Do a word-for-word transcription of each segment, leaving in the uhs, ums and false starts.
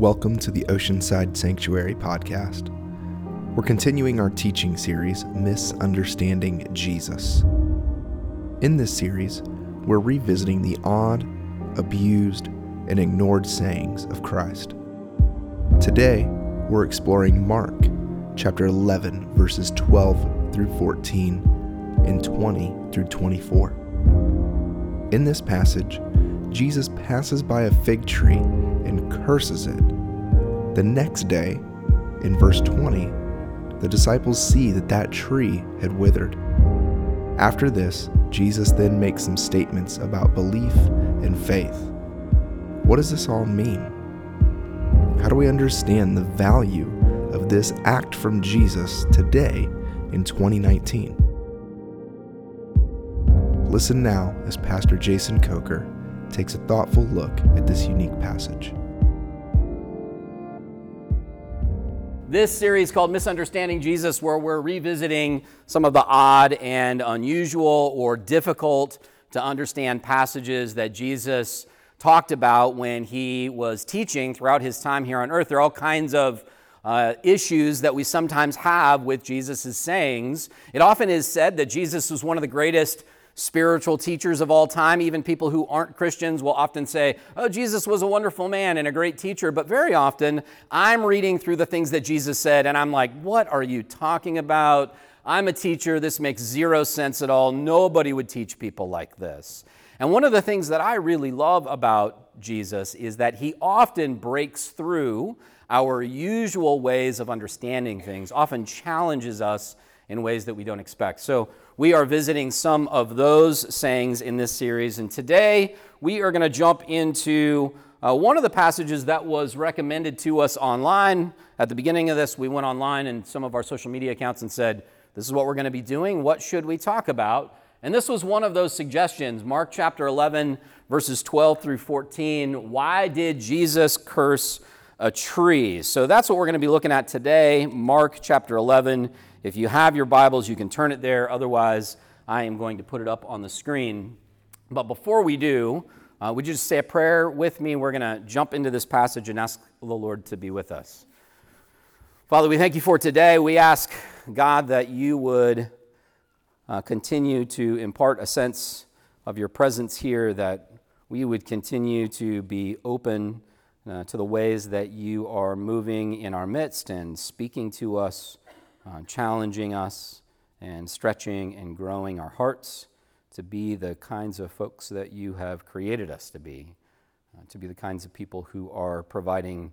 Welcome to the Oceanside Sanctuary podcast. We're continuing our teaching series, Misunderstanding Jesus. In this series, we're revisiting the odd, abused, and ignored sayings of Christ. Today, we're exploring Mark, chapter eleven, verses twelve through fourteen and twenty through twenty-four. In this passage, Jesus passes by a fig tree and curses it. The next day, in verse twenty, the disciples see that that tree had withered. After this, Jesus then makes some statements about belief and faith. What does this all mean? How do we understand the value of this act from Jesus today in twenty nineteen? Listen now as Pastor Jason Coker takes a thoughtful look at this unique passage. This series called Misunderstanding Jesus, where we're revisiting some of the odd and unusual or difficult to understand passages that Jesus talked about when he was teaching throughout his time here on earth. There are all kinds of uh, issues that we sometimes have with Jesus' sayings. It often is said that Jesus was one of the greatest spiritual teachers of all time. Even people who aren't Christians will often say, oh, Jesus was a wonderful man and a great teacher. But very often, I'm reading through the things that Jesus said, and I'm like, what are you talking about? I'm a teacher. This makes zero sense at all. Nobody would teach people like this. And one of the things that I really love about Jesus is that he often breaks through our usual ways of understanding things, often challenges us in ways that we don't expect. So we are visiting some of those sayings in this series, and today we are going to jump into uh, one of the passages that was recommended to us online. At the beginning of this, we went online and some of our social media accounts and said, this is what we're going to be doing. What should we talk about? And this was one of those suggestions, Mark chapter eleven, verses twelve through fourteen. Why did Jesus curse a tree? So that's what we're going to be looking at today, Mark chapter eleven. If you have your Bibles, you can turn it there. Otherwise, I am going to put it up on the screen. But before we do, uh, would you just say a prayer with me? We're going to jump into this passage and ask the Lord to be with us. Father, we thank you for today. We ask, God, that you would uh, continue to impart a sense of your presence here, that we would continue to be open uh, to the ways that you are moving in our midst and speaking to us, Uh, challenging us and stretching and growing our hearts to be the kinds of folks that you have created us to be, uh, to be the kinds of people who are providing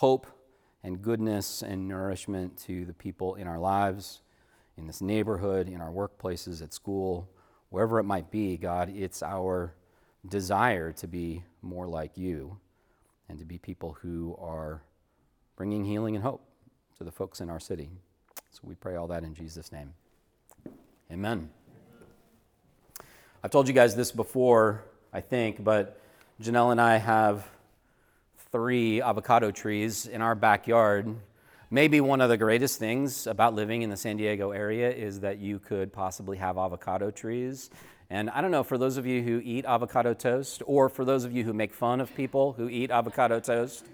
hope and goodness and nourishment to the people in our lives, in this neighborhood, in our workplaces, at school, wherever it might be. God, it's our desire to be more like you and to be people who are bringing healing and hope to the folks in our city. So we pray all that in Jesus' name. Amen. I've told you guys this before, I think, but Janelle and I have three avocado trees in our backyard. Maybe one of the greatest things about living in the San Diego area is that you could possibly have avocado trees. And I don't know, for those of you who eat avocado toast, or for those of you who make fun of people who eat avocado toast,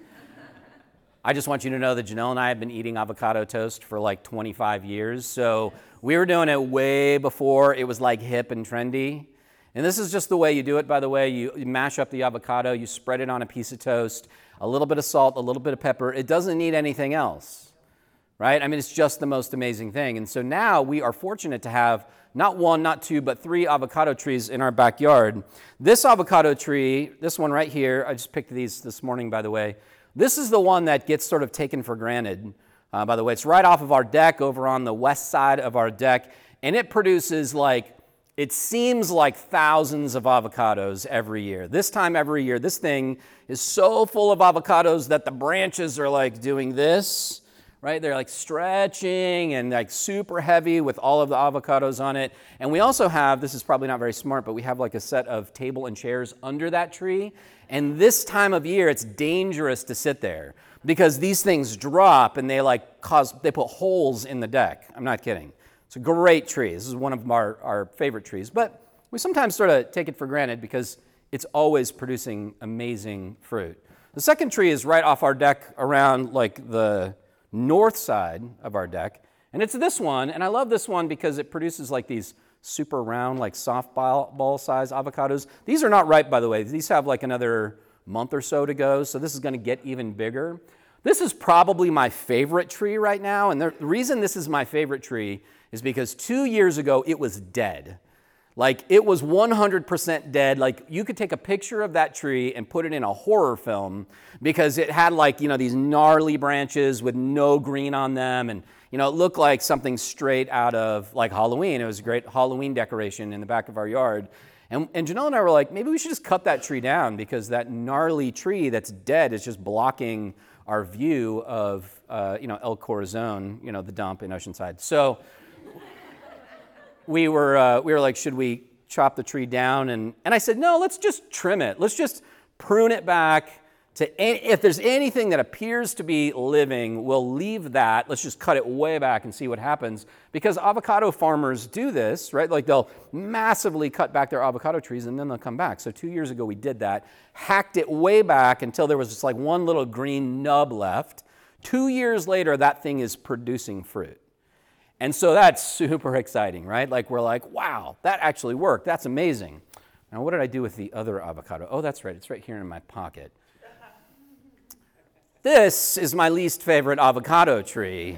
I just want you to know that Janelle and I have been eating avocado toast for like twenty-five years. So we were doing it way before it was like hip and trendy. And this is just the way you do it, by the way. You mash up the avocado, you spread it on a piece of toast, a little bit of salt, a little bit of pepper. It doesn't need anything else, right? I mean, it's just the most amazing thing. And so now we are fortunate to have not one, not two, but three avocado trees in our backyard. This avocado tree, this one right here, I just picked these this morning, by the way. This is the one that gets sort of taken for granted, uh, by the way. It's right off of our deck over on the west side of our deck, and it produces like, it seems like thousands of avocados every year. This time every year, this thing is so full of avocados that the branches are like doing this, right? They're like stretching and like super heavy with all of the avocados on it. And we also have, this is probably not very smart, but we have like a set of table and chairs under that tree. And this time of year, it's dangerous to sit there because these things drop and they like cause, they put holes in the deck. I'm not kidding. It's a great tree. This is one of our, our favorite trees, but we sometimes sort of take it for granted because it's always producing amazing fruit. The second tree is right off our deck around like the north side of our deck. And it's this one, and I love this one because it produces like these super round, like softball size avocados. These are not ripe, by the way. These have like another month or so to go, so this is going to get even bigger. This is probably my favorite tree right now, and the reason this is my favorite tree is because two years ago it was dead. Like, it was one hundred percent dead. Like, you could take a picture of that tree and put it in a horror film because it had, like, you know, these gnarly branches with no green on them. And, you know, it looked like something straight out of, like, Halloween. It was a great Halloween decoration in the back of our yard. And, and Janelle and I were like, maybe we should just cut that tree down because that gnarly tree that's dead is just blocking our view of, uh, you know, El Corazon, you know, the dump in Oceanside. So... We were uh, we were like, should we chop the tree down? And, and I said, no, let's just trim it. Let's just prune it back to any, if there's anything that appears to be living, we'll leave that. Let's just cut it way back and see what happens. Because avocado farmers do this, right? Like, they'll massively cut back their avocado trees and then they'll come back. So two years ago we did that, hacked it way back until there was just like one little green nub left. Two years later, that thing is producing fruit. And so that's super exciting, right? Like, we're like, wow, that actually worked. That's amazing. Now, what did I do with the other avocado? Oh, that's right. It's right here in my pocket. This is my least favorite avocado tree.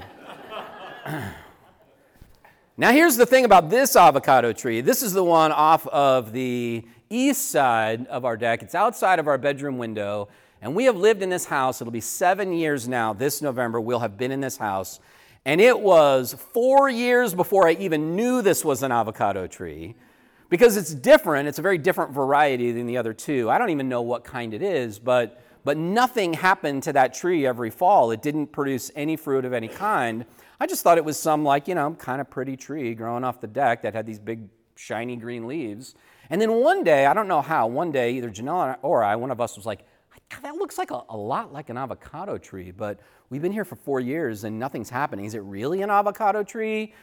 Now, here's the thing about this avocado tree. This is the one off of the east side of our deck. It's outside of our bedroom window. And we have lived in this house. It'll be seven years now. This November, we'll have been in this house. And it was four years before I even knew this was an avocado tree because it's different. It's a very different variety than the other two. I don't even know what kind it is, but but nothing happened to that tree every fall. It didn't produce any fruit of any kind. I just thought it was some, like, you know, kind of pretty tree growing off the deck that had these big, shiny green leaves. And then one day, I don't know how, one day, either Janelle or I, one of us was like, that looks like a, a lot like an avocado tree, but we've been here for four years and nothing's happening. Is it really an avocado tree?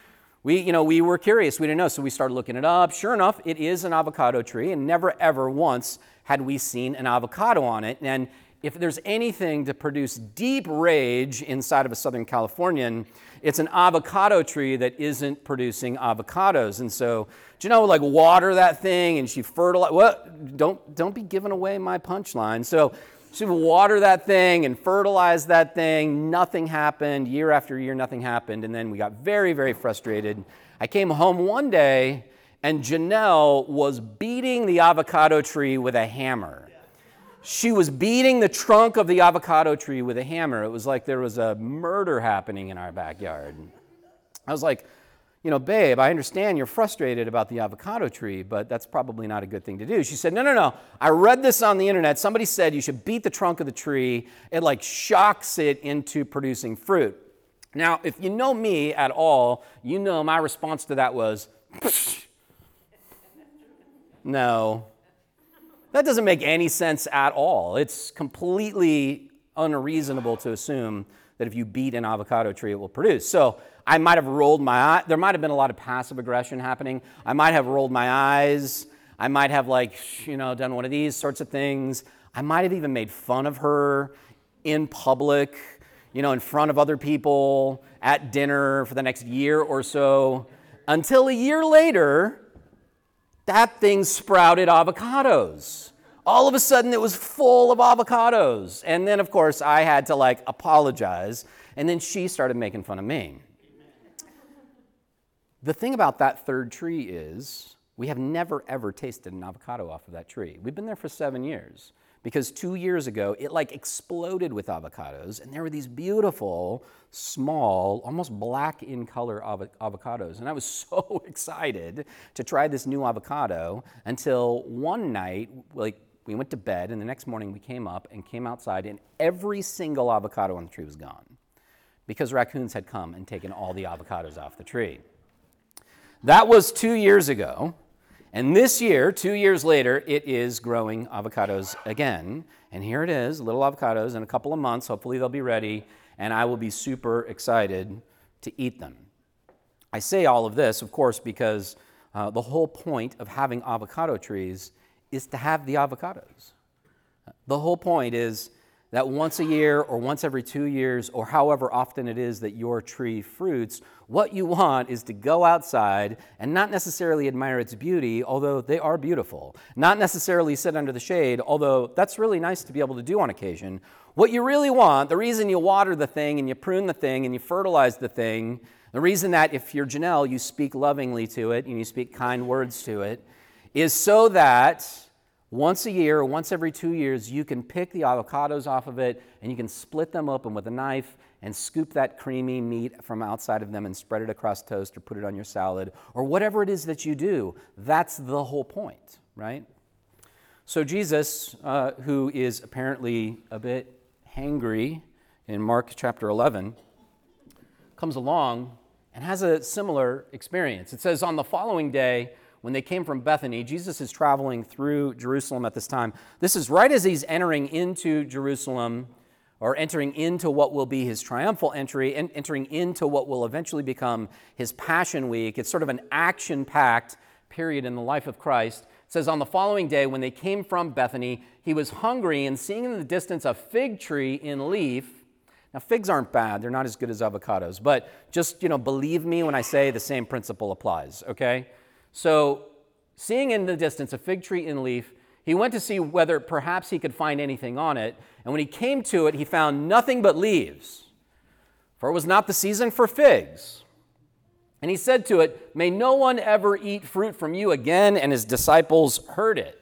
We, you know, we were curious. We didn't know, so we started looking it up. Sure enough, it is an avocado tree, and never, ever once had we seen an avocado on it. And if there's anything to produce deep rage inside of a Southern Californian, it's an avocado tree that isn't producing avocados. And so Janelle would like water that thing, and she fertilized. Well, don't don't be giving away my punchline. So she would water that thing and fertilize that thing. Nothing happened. Year after year, nothing happened. And then we got very, very frustrated. I came home one day, and Janelle was beating the avocado tree with a hammer. She was beating the trunk of the avocado tree with a hammer. It was like there was a murder happening in our backyard. I was like, you know, babe, I understand you're frustrated about the avocado tree, but that's probably not a good thing to do. She said, no, no, no. I read this on the internet. Somebody said you should beat the trunk of the tree. It like shocks it into producing fruit. Now, if you know me at all, you know my response to that was, no. That doesn't make any sense at all. It's completely unreasonable to assume that if you beat an avocado tree, it will produce. So I might have rolled my eye. There might have been a lot of passive aggression happening. I might have rolled my eyes. I might have, like, you know, done one of these sorts of things. I might have even made fun of her in public, you know, in front of other people, at dinner for the next year or so, until a year later, that thing sprouted avocados. All of a sudden, it was full of avocados. And then, of course, I had to, like, apologize. And then she started making fun of me. The thing about that third tree is we have never, ever tasted an avocado off of that tree. We've been there for seven years because two years ago, it, like, exploded with avocados. And there were these beautiful, small, almost black in color av- avocados. And I was so excited to try this new avocado until one night, like, we went to bed, and the next morning we came up and came outside, and every single avocado on the tree was gone because raccoons had come and taken all the avocados off the tree. That was two years ago. And this year, two years later, it is growing avocados again. And here it is, little avocados. In a couple of months, hopefully they'll be ready, and I will be super excited to eat them. I say all of this, of course, because uh, the whole point of having avocado trees is to have the avocados. The whole point is that once a year or once every two years or however often it is that your tree fruits, what you want is to go outside and not necessarily admire its beauty, although they are beautiful, not necessarily sit under the shade, although that's really nice to be able to do on occasion. What you really want, the reason you water the thing and you prune the thing and you fertilize the thing, the reason that if you're Janelle, you speak lovingly to it and you speak kind words to it, is so that once a year or once every two years, you can pick the avocados off of it and you can split them open with a knife and scoop that creamy meat from outside of them and spread it across toast or put it on your salad or whatever it is that you do. That's the whole point, right? So Jesus, uh, who is apparently a bit hangry in Mark chapter eleven, comes along and has a similar experience. It says, on the following day, when they came from Bethany, Jesus is traveling through Jerusalem at this time. This is right as he's entering into Jerusalem, or entering into what will be his triumphal entry, and entering into what will eventually become his Passion Week. It's sort of an action-packed period in the life of Christ. It says, on the following day, when they came from Bethany, he was hungry, and seeing in the distance a fig tree in leaf. Now, figs aren't bad. They're not as good as avocados. But just, you know, believe me when I say the same principle applies, okay? So, seeing in the distance a fig tree in leaf, he went to see whether perhaps he could find anything on it. And when he came to it, he found nothing but leaves, for it was not the season for figs. And he said to it, "May no one ever eat fruit from you again." And his disciples heard it.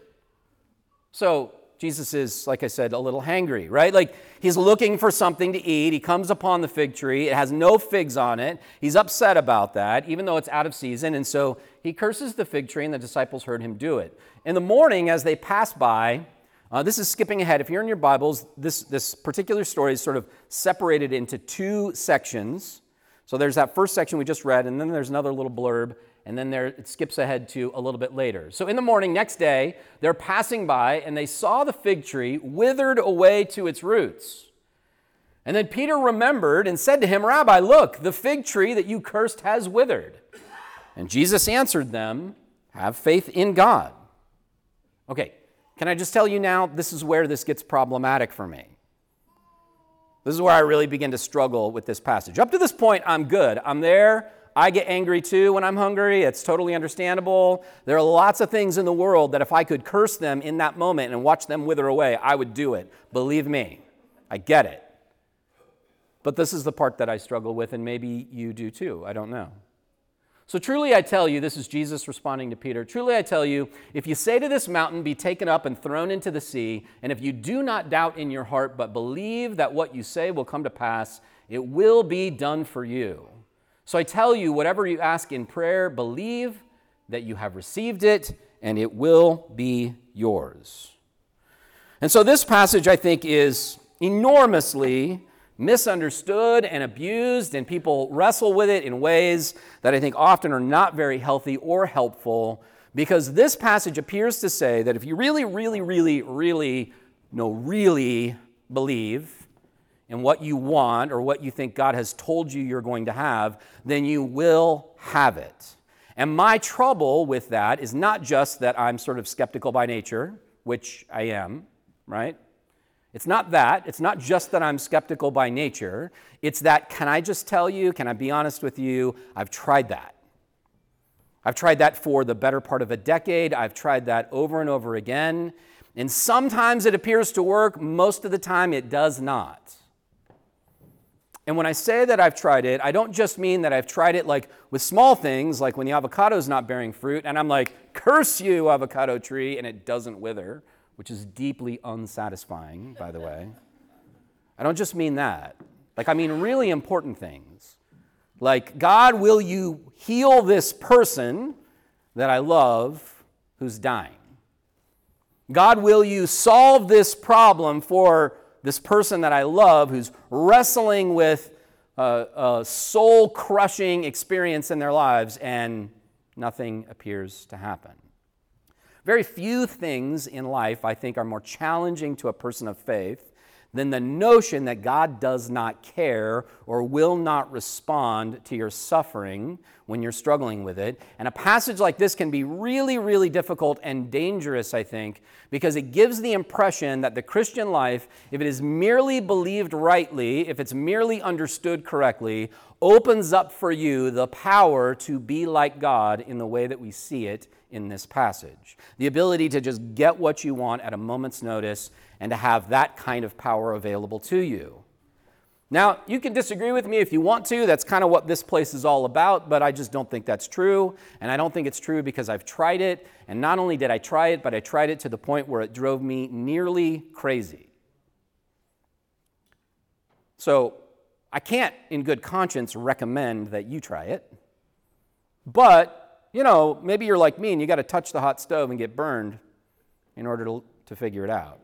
So, Jesus is, like I said, a little hangry, right? Like, he's looking for something to eat. He comes upon the fig tree. It has no figs on it. He's upset about that, even though it's out of season. And so he curses the fig tree, and the disciples heard him do it. In the morning, as they passed by, uh, this is skipping ahead. If you're in your Bibles, this, this particular story is sort of separated into two sections. So there's that first section we just read, and then there's another little blurb. And then there, it skips ahead to a little bit later. So in the morning, next day, they're passing by, and they saw the fig tree withered away to its roots. And then Peter remembered and said to him, "Rabbi, look, the fig tree that you cursed has withered." And Jesus answered them, "Have faith in God." Okay, can I just tell you now, this is where this gets problematic for me. This is where I really begin to struggle with this passage. Up to this point, I'm good. I'm there. I get angry too when I'm hungry. It's totally understandable. There are lots of things in the world that if I could curse them in that moment and watch them wither away, I would do it. Believe me, I get it. But this is the part that I struggle with, and maybe you do too. I don't know. So truly I tell you, this is Jesus responding to Peter, truly I tell you, if you say to this mountain, be taken up and thrown into the sea, and if you do not doubt in your heart, but believe that what you say will come to pass, it will be done for you. So I tell you, whatever you ask in prayer, believe that you have received it, and it will be yours. And so this passage, I think, is enormously misunderstood and abused, and people wrestle with it in ways that I think often are not very healthy or helpful, because this passage appears to say that if you really, really, really, really, no, really believe and what you want or what you think God has told you you're going to have, then you will have it. And my trouble with that is not just that I'm sort of skeptical by nature, which I am, right? It's not that. It's not just that I'm skeptical by nature. It's that, can I just tell you, can I be honest with you, I've tried that. I've tried that for the better part of a decade. I've tried that over and over again. And sometimes it appears to work. Most of the time it does not. And when I say that I've tried it, I don't just mean that I've tried it like with small things, like when the avocado's not bearing fruit, and I'm like, curse you, avocado tree, and it doesn't wither, which is deeply unsatisfying, by the way. I don't just mean that. Like, I mean really important things. Like, God, will you heal this person that I love who's dying? God, will you solve this problem for this person that I love who's wrestling with a, a soul-crushing experience in their lives, and nothing appears to happen. Very few things in life, I think, are more challenging to a person of faith then the notion that God does not care or will not respond to your suffering when you're struggling with it. And a passage like this can be really, really difficult and dangerous, I think, because it gives the impression that the Christian life, if it is merely believed rightly, if it's merely understood correctly, opens up for you the power to be like God in the way that we see it in this passage. The ability to just get what you want at a moment's notice and to have that kind of power available to you. Now, you can disagree with me if you want to. That's kind of what this place is all about, but I just don't think that's true. And I don't think it's true because I've tried it. And not only did I try it, but I tried it to the point where it drove me nearly crazy. So I can't, in good conscience, recommend that you try it. But you know, maybe you're like me and you got to touch the hot stove and get burned in order to, to figure it out.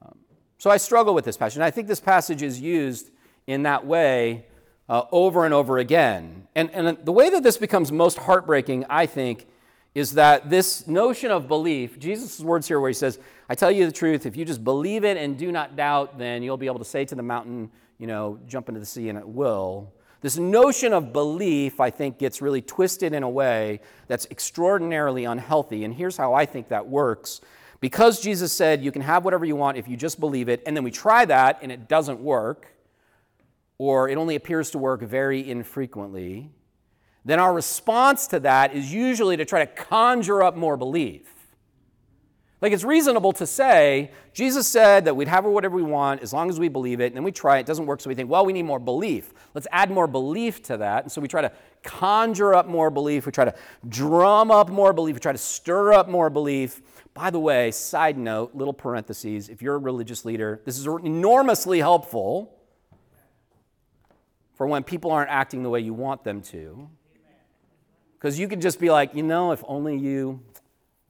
Um, so I struggle with this passage. And I think this passage is used in that way uh, over and over again. And, and the way that this becomes most heartbreaking, I think, is that this notion of belief, Jesus' words here where he says, I tell you the truth, if you just believe it and do not doubt, then you'll be able to say to the mountain, you know, jump into the sea and it will. This notion of belief, I think, gets really twisted in a way that's extraordinarily unhealthy. And here's how I think that works. Because Jesus said you can have whatever you want if you just believe it, and then we try that and it doesn't work, or it only appears to work very infrequently, then our response to that is usually to try to conjure up more belief. Like, it's reasonable to say, Jesus said that we'd have whatever we want as long as we believe it, and then we try it, it doesn't work, so we think, well, we need more belief. Let's add more belief to that. And so we try to conjure up more belief. We try to drum up more belief. We try to stir up more belief. By the way, side note, little parentheses, if you're a religious leader, this is enormously helpful for when people aren't acting the way you want them to. Because you can just be like, you know, if only you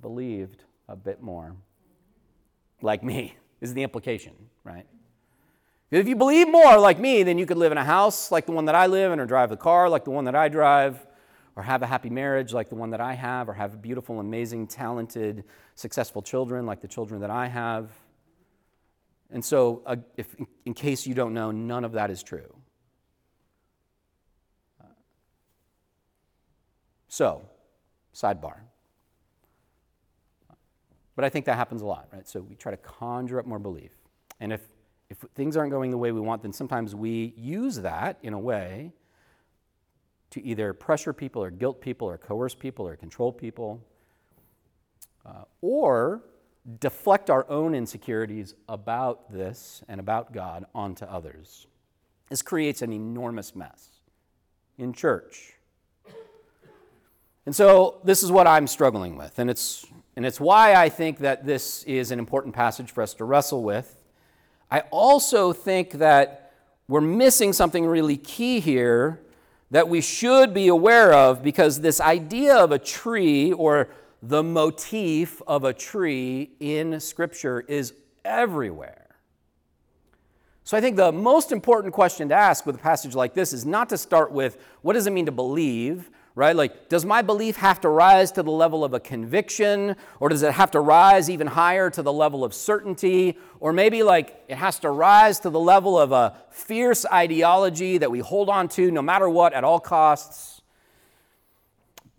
believed a bit more, like me, is the implication, right? If you believe more like me, then you could live in a house like the one that I live in, or drive a car like the one that I drive, or have a happy marriage like the one that I have, or have beautiful, amazing, talented, successful children like the children that I have. And so, uh, if, in case you don't know, none of that is true. So, sidebar. But I think that happens a lot, right? So we try to conjure up more belief. And if, if things aren't going the way we want, then sometimes we use that in a way to either pressure people or guilt people or coerce people or control people, uh, or deflect our own insecurities about this and about God onto others. This creates an enormous mess in church. And so this is what I'm struggling with, and it's and it's why I think that this is an important passage for us to wrestle with. I also think that we're missing something really key here that we should be aware of, because this idea of a tree, or the motif of a tree in Scripture, is everywhere. So I think the most important question to ask with a passage like this is not to start with, what does it mean to believe? Right? Like, does my belief have to rise to the level of a conviction, or does it have to rise even higher to the level of certainty? Or maybe, like, it has to rise to the level of a fierce ideology that we hold on to no matter what, at all costs.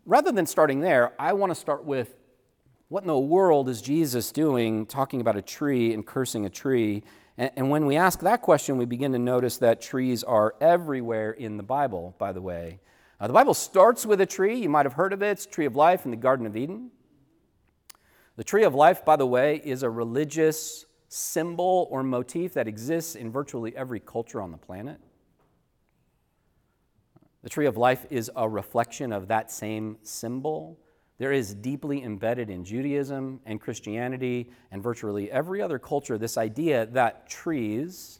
Rather than starting there, I want to start with, what in the world is Jesus doing talking about a tree and cursing a tree? And, and when we ask that question, we begin to notice that trees are everywhere in the Bible, by the way. Uh, the Bible starts with a tree. You might have heard of it. It's the tree of life in the Garden of Eden. The tree of life, by the way, is a religious symbol or motif that exists in virtually every culture on the planet. The tree of life is a reflection of that same symbol. There is deeply embedded in Judaism and Christianity and virtually every other culture this idea that trees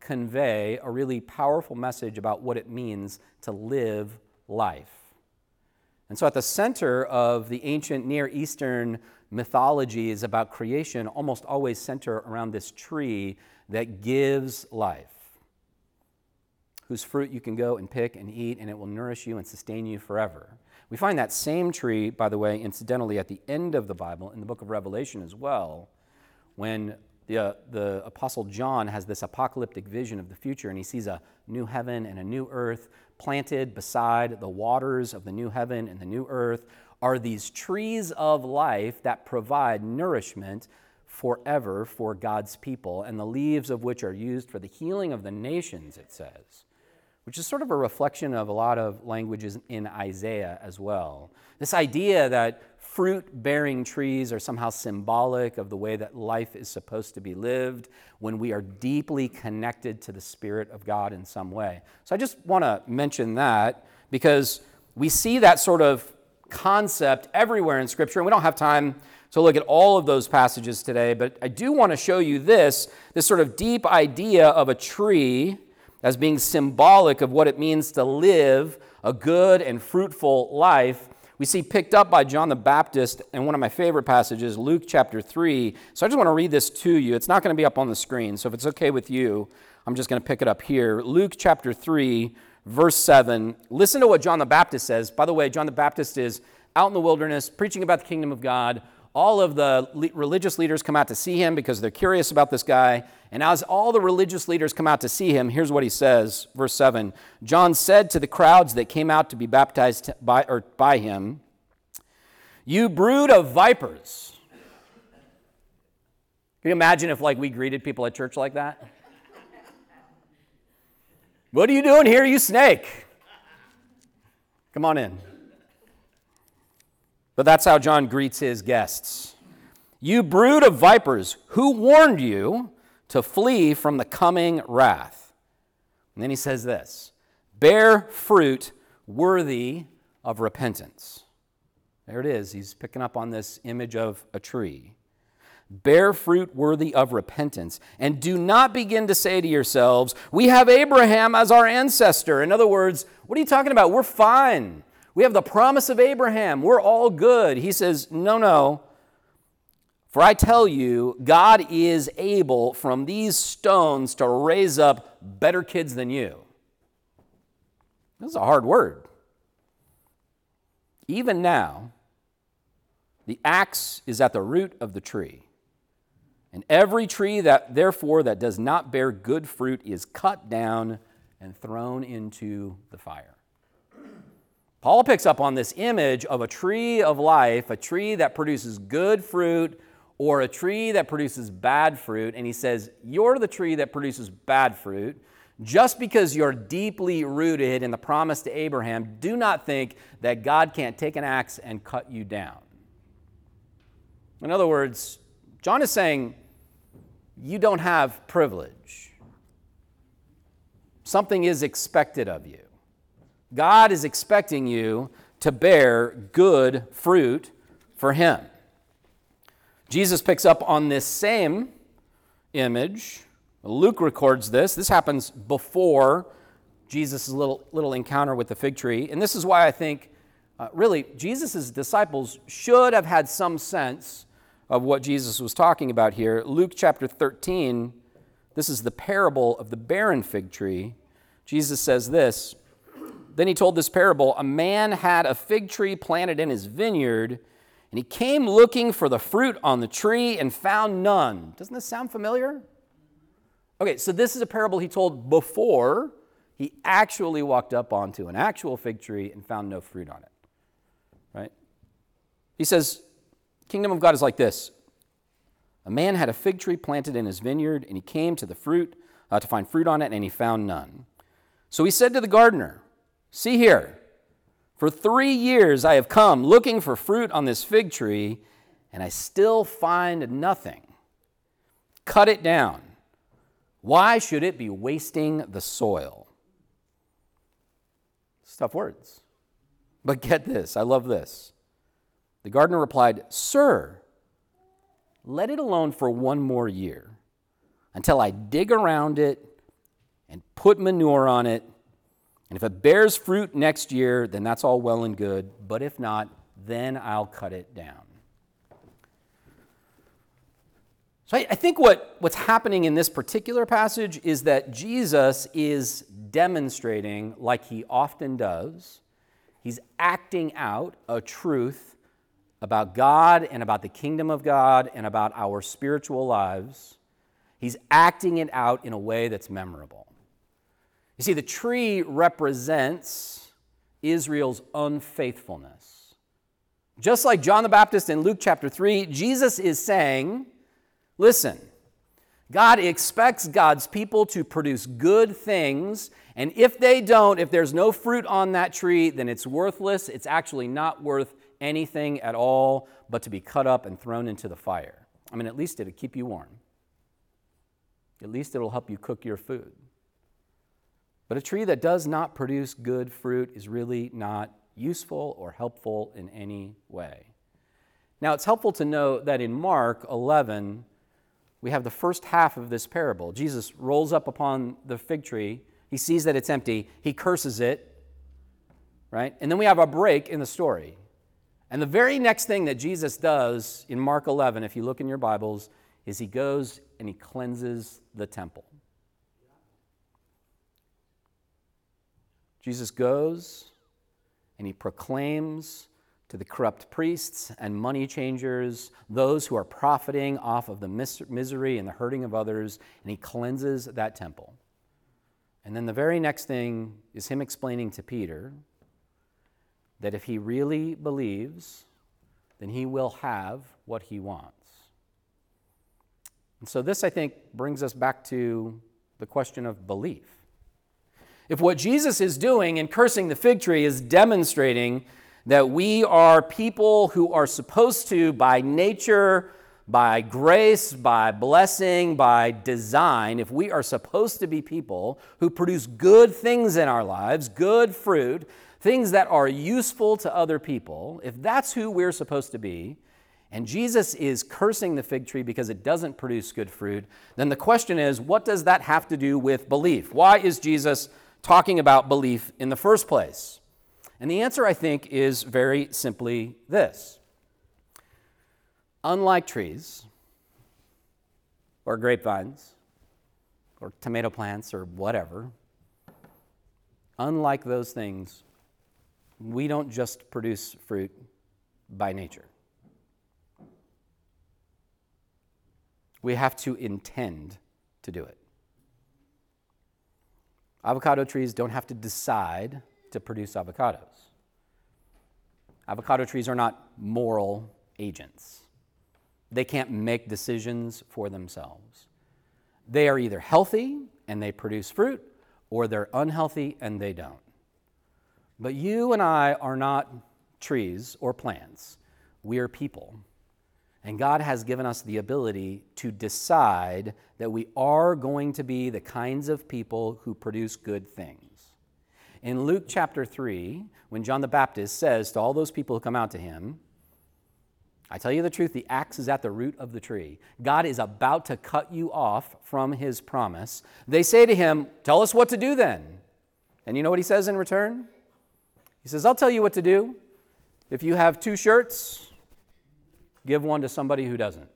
convey a really powerful message about what it means to live life. And so at the center of the ancient Near Eastern mythologies about creation almost always center around this tree that gives life, whose fruit you can go and pick and eat, and it will nourish you and sustain you forever. We find that same tree, by the way, incidentally, at the end of the Bible, in the book of Revelation as well, when The, uh, the Apostle John has this apocalyptic vision of the future, and he sees a new heaven and a new earth. Planted beside the waters of the new heaven and the new earth are these trees of life that provide nourishment forever for God's people, and the leaves of which are used for the healing of the nations, it says, which is sort of a reflection of a lot of languages in Isaiah as well. This idea that fruit-bearing trees are somehow symbolic of the way that life is supposed to be lived when we are deeply connected to the Spirit of God in some way. So I just want to mention that because we see that sort of concept everywhere in Scripture, and we don't have time to look at all of those passages today, but I do want to show you this, this sort of deep idea of a tree as being symbolic of what it means to live a good and fruitful life. We see picked up by John the Baptist in one of my favorite passages, Luke chapter three. So I just want to read this to you. It's not going to be up on the screen, so if it's okay with you, I'm just going to pick it up here. Luke chapter three, verse seven. Listen to what John the Baptist says. By the way, John the Baptist is out in the wilderness preaching about the kingdom of God. All of the le- religious leaders come out to see him because they're curious about this guy. And as all the religious leaders come out to see him, here's what he says, verse seven. John said to the crowds that came out to be baptized by, or by him, "You brood of vipers." Can you imagine if like we greeted people at church like that? "What are you doing here, you snake? Come on in." But that's how John greets his guests. "You brood of vipers, who warned you to flee from the coming wrath?" And then he says this, "Bear fruit worthy of repentance." There it is. He's picking up on this image of a tree. "Bear fruit worthy of repentance, and do not begin to say to yourselves, 'We have Abraham as our ancestor.'" In other words, what are you talking about? We're fine. We have the promise of Abraham. We're all good. He says, no, no. "For I tell you, God is able from these stones to raise up better kids than you." This is a hard word. "Even now, the axe is at the root of the tree. And every tree that therefore that does not bear good fruit is cut down and thrown into the fire." Paul picks up on this image of a tree of life, a tree that produces good fruit or a tree that produces bad fruit, and he says, you're the tree that produces bad fruit. Just because you're deeply rooted in the promise to Abraham, do not think that God can't take an axe and cut you down. In other words, John is saying, you don't have privilege. Something is expected of you. God is expecting you to bear good fruit for him. Jesus picks up on this same image. Luke records this. This happens before Jesus' little, little encounter with the fig tree. And this is why I think, uh, really, Jesus' disciples should have had some sense of what Jesus was talking about here. Luke chapter thirteen, this is the parable of the barren fig tree. Jesus says this, "Then he told this parable, a man had a fig tree planted in his vineyard, and he came looking for the fruit on the tree and found none." Doesn't this sound familiar? Okay, so this is a parable he told before he actually walked up onto an actual fig tree and found no fruit on it, right? He says, kingdom of God is like this. A man had a fig tree planted in his vineyard, and he came to the fruit uh, to find fruit on it, and he found none. So he said to the gardener, "See here, for three years I have come looking for fruit on this fig tree, and I still find nothing. Cut it down. Why should it be wasting the soil?" It's tough words. But get this, I love this. The gardener replied, "Sir, let it alone for one more year until I dig around it and put manure on it. And if it bears fruit next year, then that's all well and good. But if not, then I'll cut it down." So I, I think what, what's happening in this particular passage is that Jesus is demonstrating, like he often does, he's acting out a truth about God and about the kingdom of God and about our spiritual lives He's acting it out in a way that's memorable. You see, the tree represents Israel's unfaithfulness. Just like John the Baptist in Luke chapter three, Jesus is saying, listen, God expects God's people to produce good things, and if they don't, if there's no fruit on that tree, then it's worthless. It's actually not worth anything at all but to be cut up and thrown into the fire. I mean, at least it'll keep you warm. At least it'll help you cook your food. But a tree that does not produce good fruit is really not useful or helpful in any way. Now, it's helpful to know that in Mark eleven, we have the first half of this parable. Jesus rolls up upon the fig tree. He sees that it's empty. He curses it, right? And then we have a break in the story. And the very next thing that Jesus does in Mark eleven, if you look in your Bibles, is he goes and he cleanses the temple. Jesus goes and he proclaims to the corrupt priests and money changers, those who are profiting off of the mis- misery and the hurting of others, and he cleanses that temple. And then the very next thing is him explaining to Peter that if he really believes, then he will have what he wants. And so this, I think, brings us back to the question of belief. If what Jesus is doing in cursing the fig tree is demonstrating that we are people who are supposed to, by nature, by grace, by blessing, by design, if we are supposed to be people who produce good things in our lives, good fruit, things that are useful to other people, if that's who we're supposed to be, and Jesus is cursing the fig tree because it doesn't produce good fruit, then the question is, what does that have to do with belief? Why is Jesus talking about belief in the first place? And the answer, I think, is very simply this. Unlike trees or grapevines or tomato plants or whatever, unlike those things, we don't just produce fruit by nature. We have to intend to do it. Avocado trees don't have to decide to produce avocados. Avocado trees are not moral agents. They can't make decisions for themselves. They are either healthy and they produce fruit, or they're unhealthy and they don't. But you and I are not trees or plants. We are people. And God has given us the ability to decide that we are going to be the kinds of people who produce good things. In Luke chapter three, when John the Baptist says to all those people who come out to him, I tell you the truth, the axe is at the root of the tree. God is about to cut you off from his promise. They say to him, tell us what to do then. And you know what he says in return? He says, I'll tell you what to do. If you have two shirts, give one to somebody who doesn't.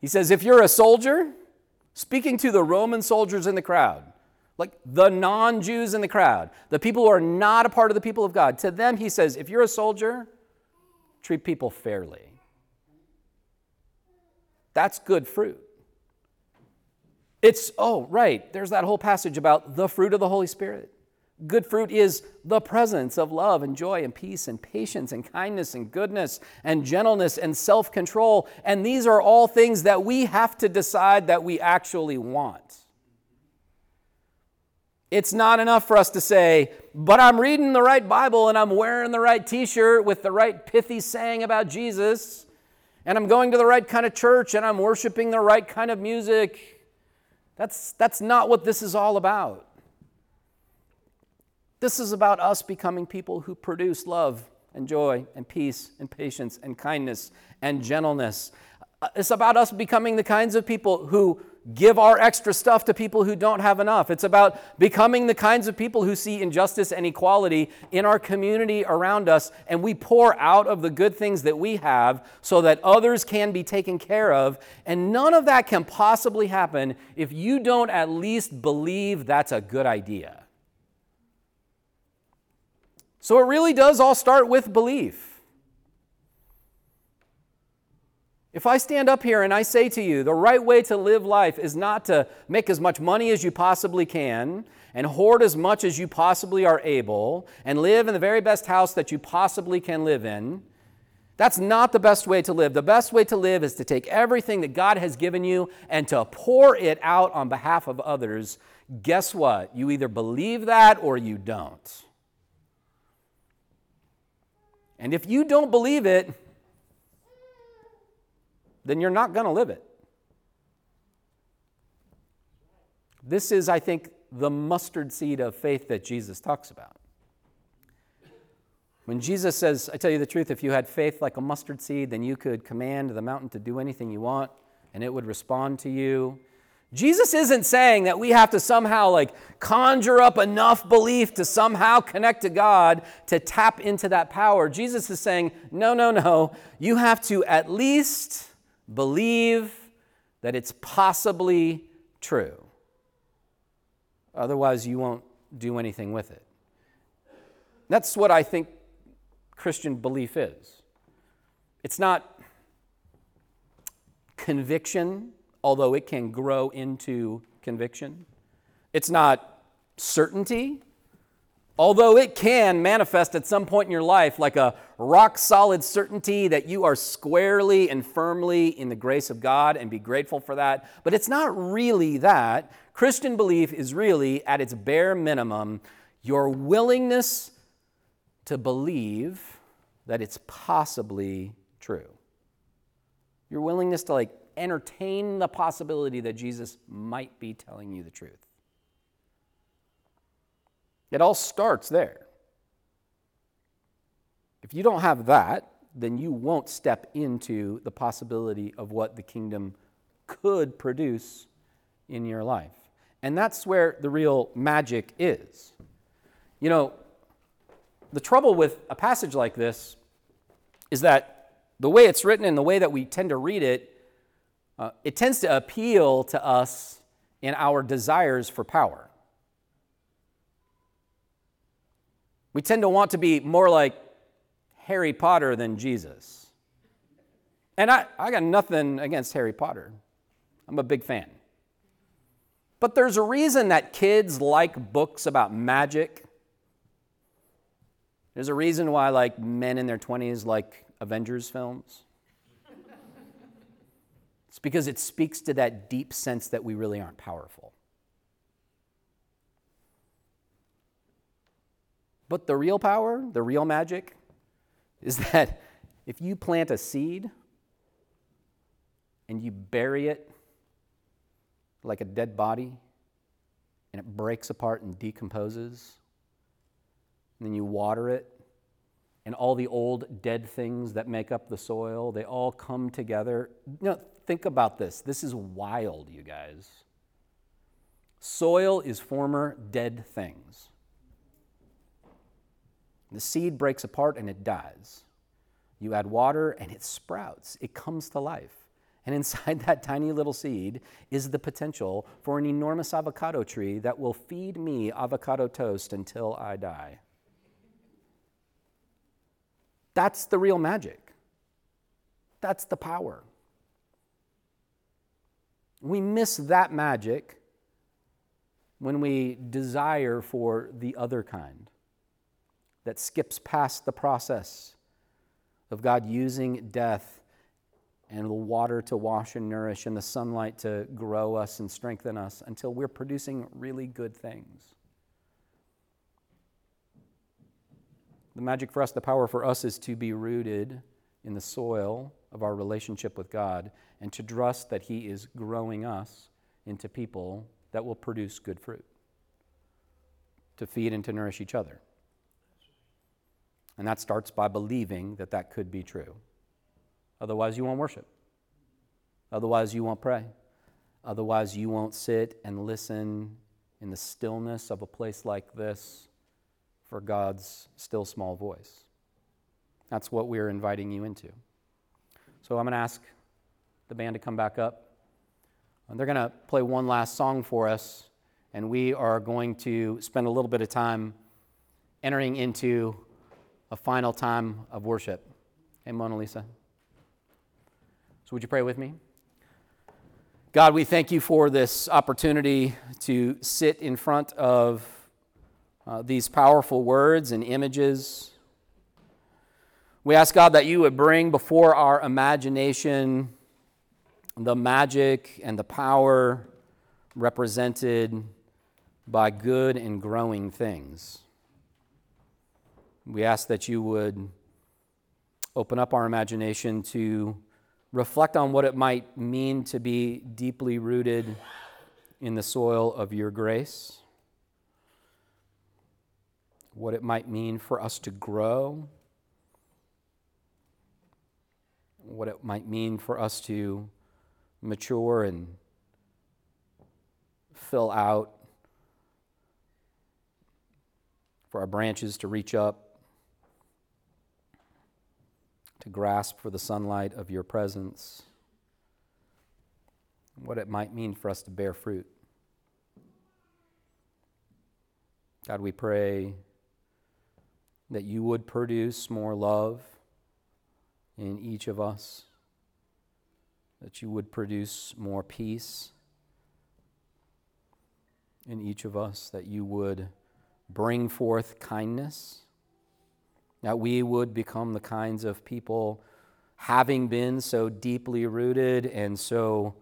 He says, if you're a soldier, speaking to the Roman soldiers in the crowd, like the non-Jews in the crowd, the people who are not a part of the people of God, to them he says, if you're a soldier, treat people fairly. That's good fruit. It's, oh, right, there's that whole passage about the fruit of the Holy Spirit. Good fruit is the presence of love and joy and peace and patience and kindness and goodness and gentleness and self-control. And these are all things that we have to decide that we actually want. It's not enough for us to say, but I'm reading the right Bible and I'm wearing the right t-shirt with the right pithy saying about Jesus and I'm going to the right kind of church and I'm worshiping the right kind of music. That's, that's not what this is all about. This is about us becoming people who produce love and joy and peace and patience and kindness and gentleness. It's about us becoming the kinds of people who give our extra stuff to people who don't have enough. It's about becoming the kinds of people who see injustice and equality in our community around us, and we pour out of the good things that we have so that others can be taken care of. And none of that can possibly happen if you don't at least believe that's a good idea. So it really does all start with belief. If I stand up here and I say to you, the right way to live life is not to make as much money as you possibly can and hoard as much as you possibly are able and live in the very best house that you possibly can live in, that's not the best way to live. The best way to live is to take everything that God has given you and to pour it out on behalf of others. Guess what? You either believe that or you don't. And if you don't believe it, then you're not going to live it. This is, I think, the mustard seed of faith that Jesus talks about. When Jesus says, I tell you the truth, if you had faith like a mustard seed, then you could command the mountain to do anything you want, and it would respond to you. Jesus isn't saying that we have to somehow like conjure up enough belief to somehow connect to God to tap into that power. Jesus is saying, no, no, no. You have to at least believe that it's possibly true. Otherwise, you won't do anything with it. That's what I think Christian belief is. It's not conviction, although it can grow into conviction. It's not certainty, although it can manifest at some point in your life like a rock-solid certainty that you are squarely and firmly in the grace of God, and be grateful for that. But it's not really that. Christian belief is really, at its bare minimum, your willingness to believe that it's possibly true. Your willingness to like entertain the possibility that Jesus might be telling you the truth. It all starts there. If you don't have that, then you won't step into the possibility of what the kingdom could produce in your life. And that's where the real magic is. You know, the trouble with a passage like this is that the way it's written and the way that we tend to read it, uh, it tends to appeal to us in our desires for power. We tend to want to be more like Harry Potter than Jesus. And I, I got nothing against Harry Potter. I'm a big fan. But there's a reason that kids like books about magic. There's a reason why, like, men in their twenties like Avengers films. It's because it speaks to that deep sense that we really aren't powerful. But the real power, the real magic, is that if you plant a seed and you bury it like a dead body and it breaks apart and decomposes, and then you water it, and all the old dead things that make up the soil, they all come together. You know, think about this. This is wild, you guys. Soil is former dead things. The seed breaks apart and it dies. You add water and it sprouts. It comes to life. And inside that tiny little seed is the potential for an enormous avocado tree that will feed me avocado toast until I die. That's the real magic. That's the power. We miss that magic when we desire for the other kind that skips past the process of God using death and the water to wash and nourish and the sunlight to grow us and strengthen us until we're producing really good things. The magic for us, the power for us, is to be rooted in the soil of our relationship with God and to trust that He is growing us into people that will produce good fruit, to feed and to nourish each other. And that starts by believing that that could be true. Otherwise, you won't worship. Otherwise, you won't pray. Otherwise, you won't sit and listen in the stillness of a place like this for God's still small voice. That's what we're inviting you into. So I'm going to ask the band to come back up. And they're going to play one last song for us. And we are going to spend a little bit of time entering into a final time of worship. Hey, Mona Lisa. So would you pray with me? God, we thank you for this opportunity to sit in front of uh, these powerful words and images. We ask, God, that you would bring before our imagination the magic and the power represented by good and growing things. We ask that you would open up our imagination to reflect on what it might mean to be deeply rooted in the soil of your grace, what it might mean for us to grow, what it might mean for us to mature and fill out, for our branches to reach up, to grasp for the sunlight of your presence, and what it might mean for us to bear fruit. God, we pray that you would produce more love in each of us, that you would produce more peace in each of us, that you would bring forth kindness, that we would become the kinds of people, having been so deeply rooted and so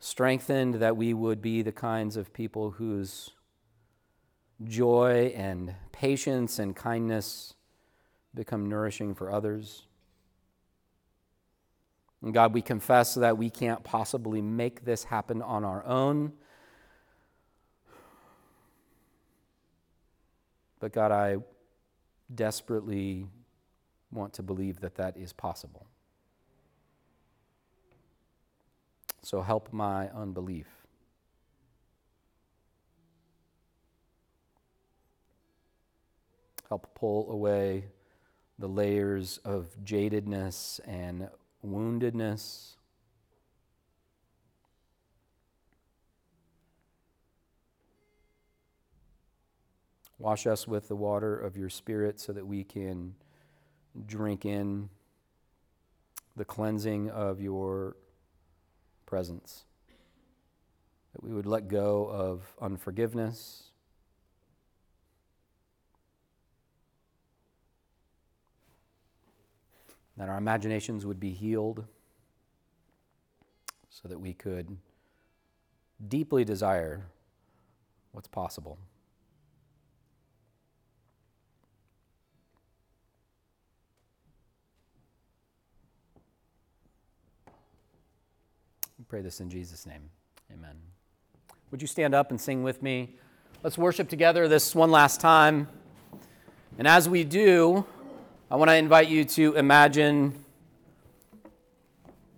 strengthened, that we would be the kinds of people whose joy and patience and kindness become nourishing for others. And God, we confess that we can't possibly make this happen on our own. But God, I desperately want to believe that that is possible. So help my unbelief. Help pull away the layers of jadedness and woundedness. Wash us with the water of your Spirit so that we can drink in the cleansing of your presence, that we would let go of unforgiveness, that our imaginations would be healed so that we could deeply desire what's possible. Pray this in Jesus' name. Amen. Would you stand up and sing with me? Let's worship together this one last time. And as we do, I want to invite you to imagine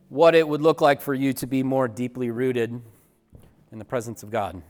what it would look like for you to be more deeply rooted in the presence of God.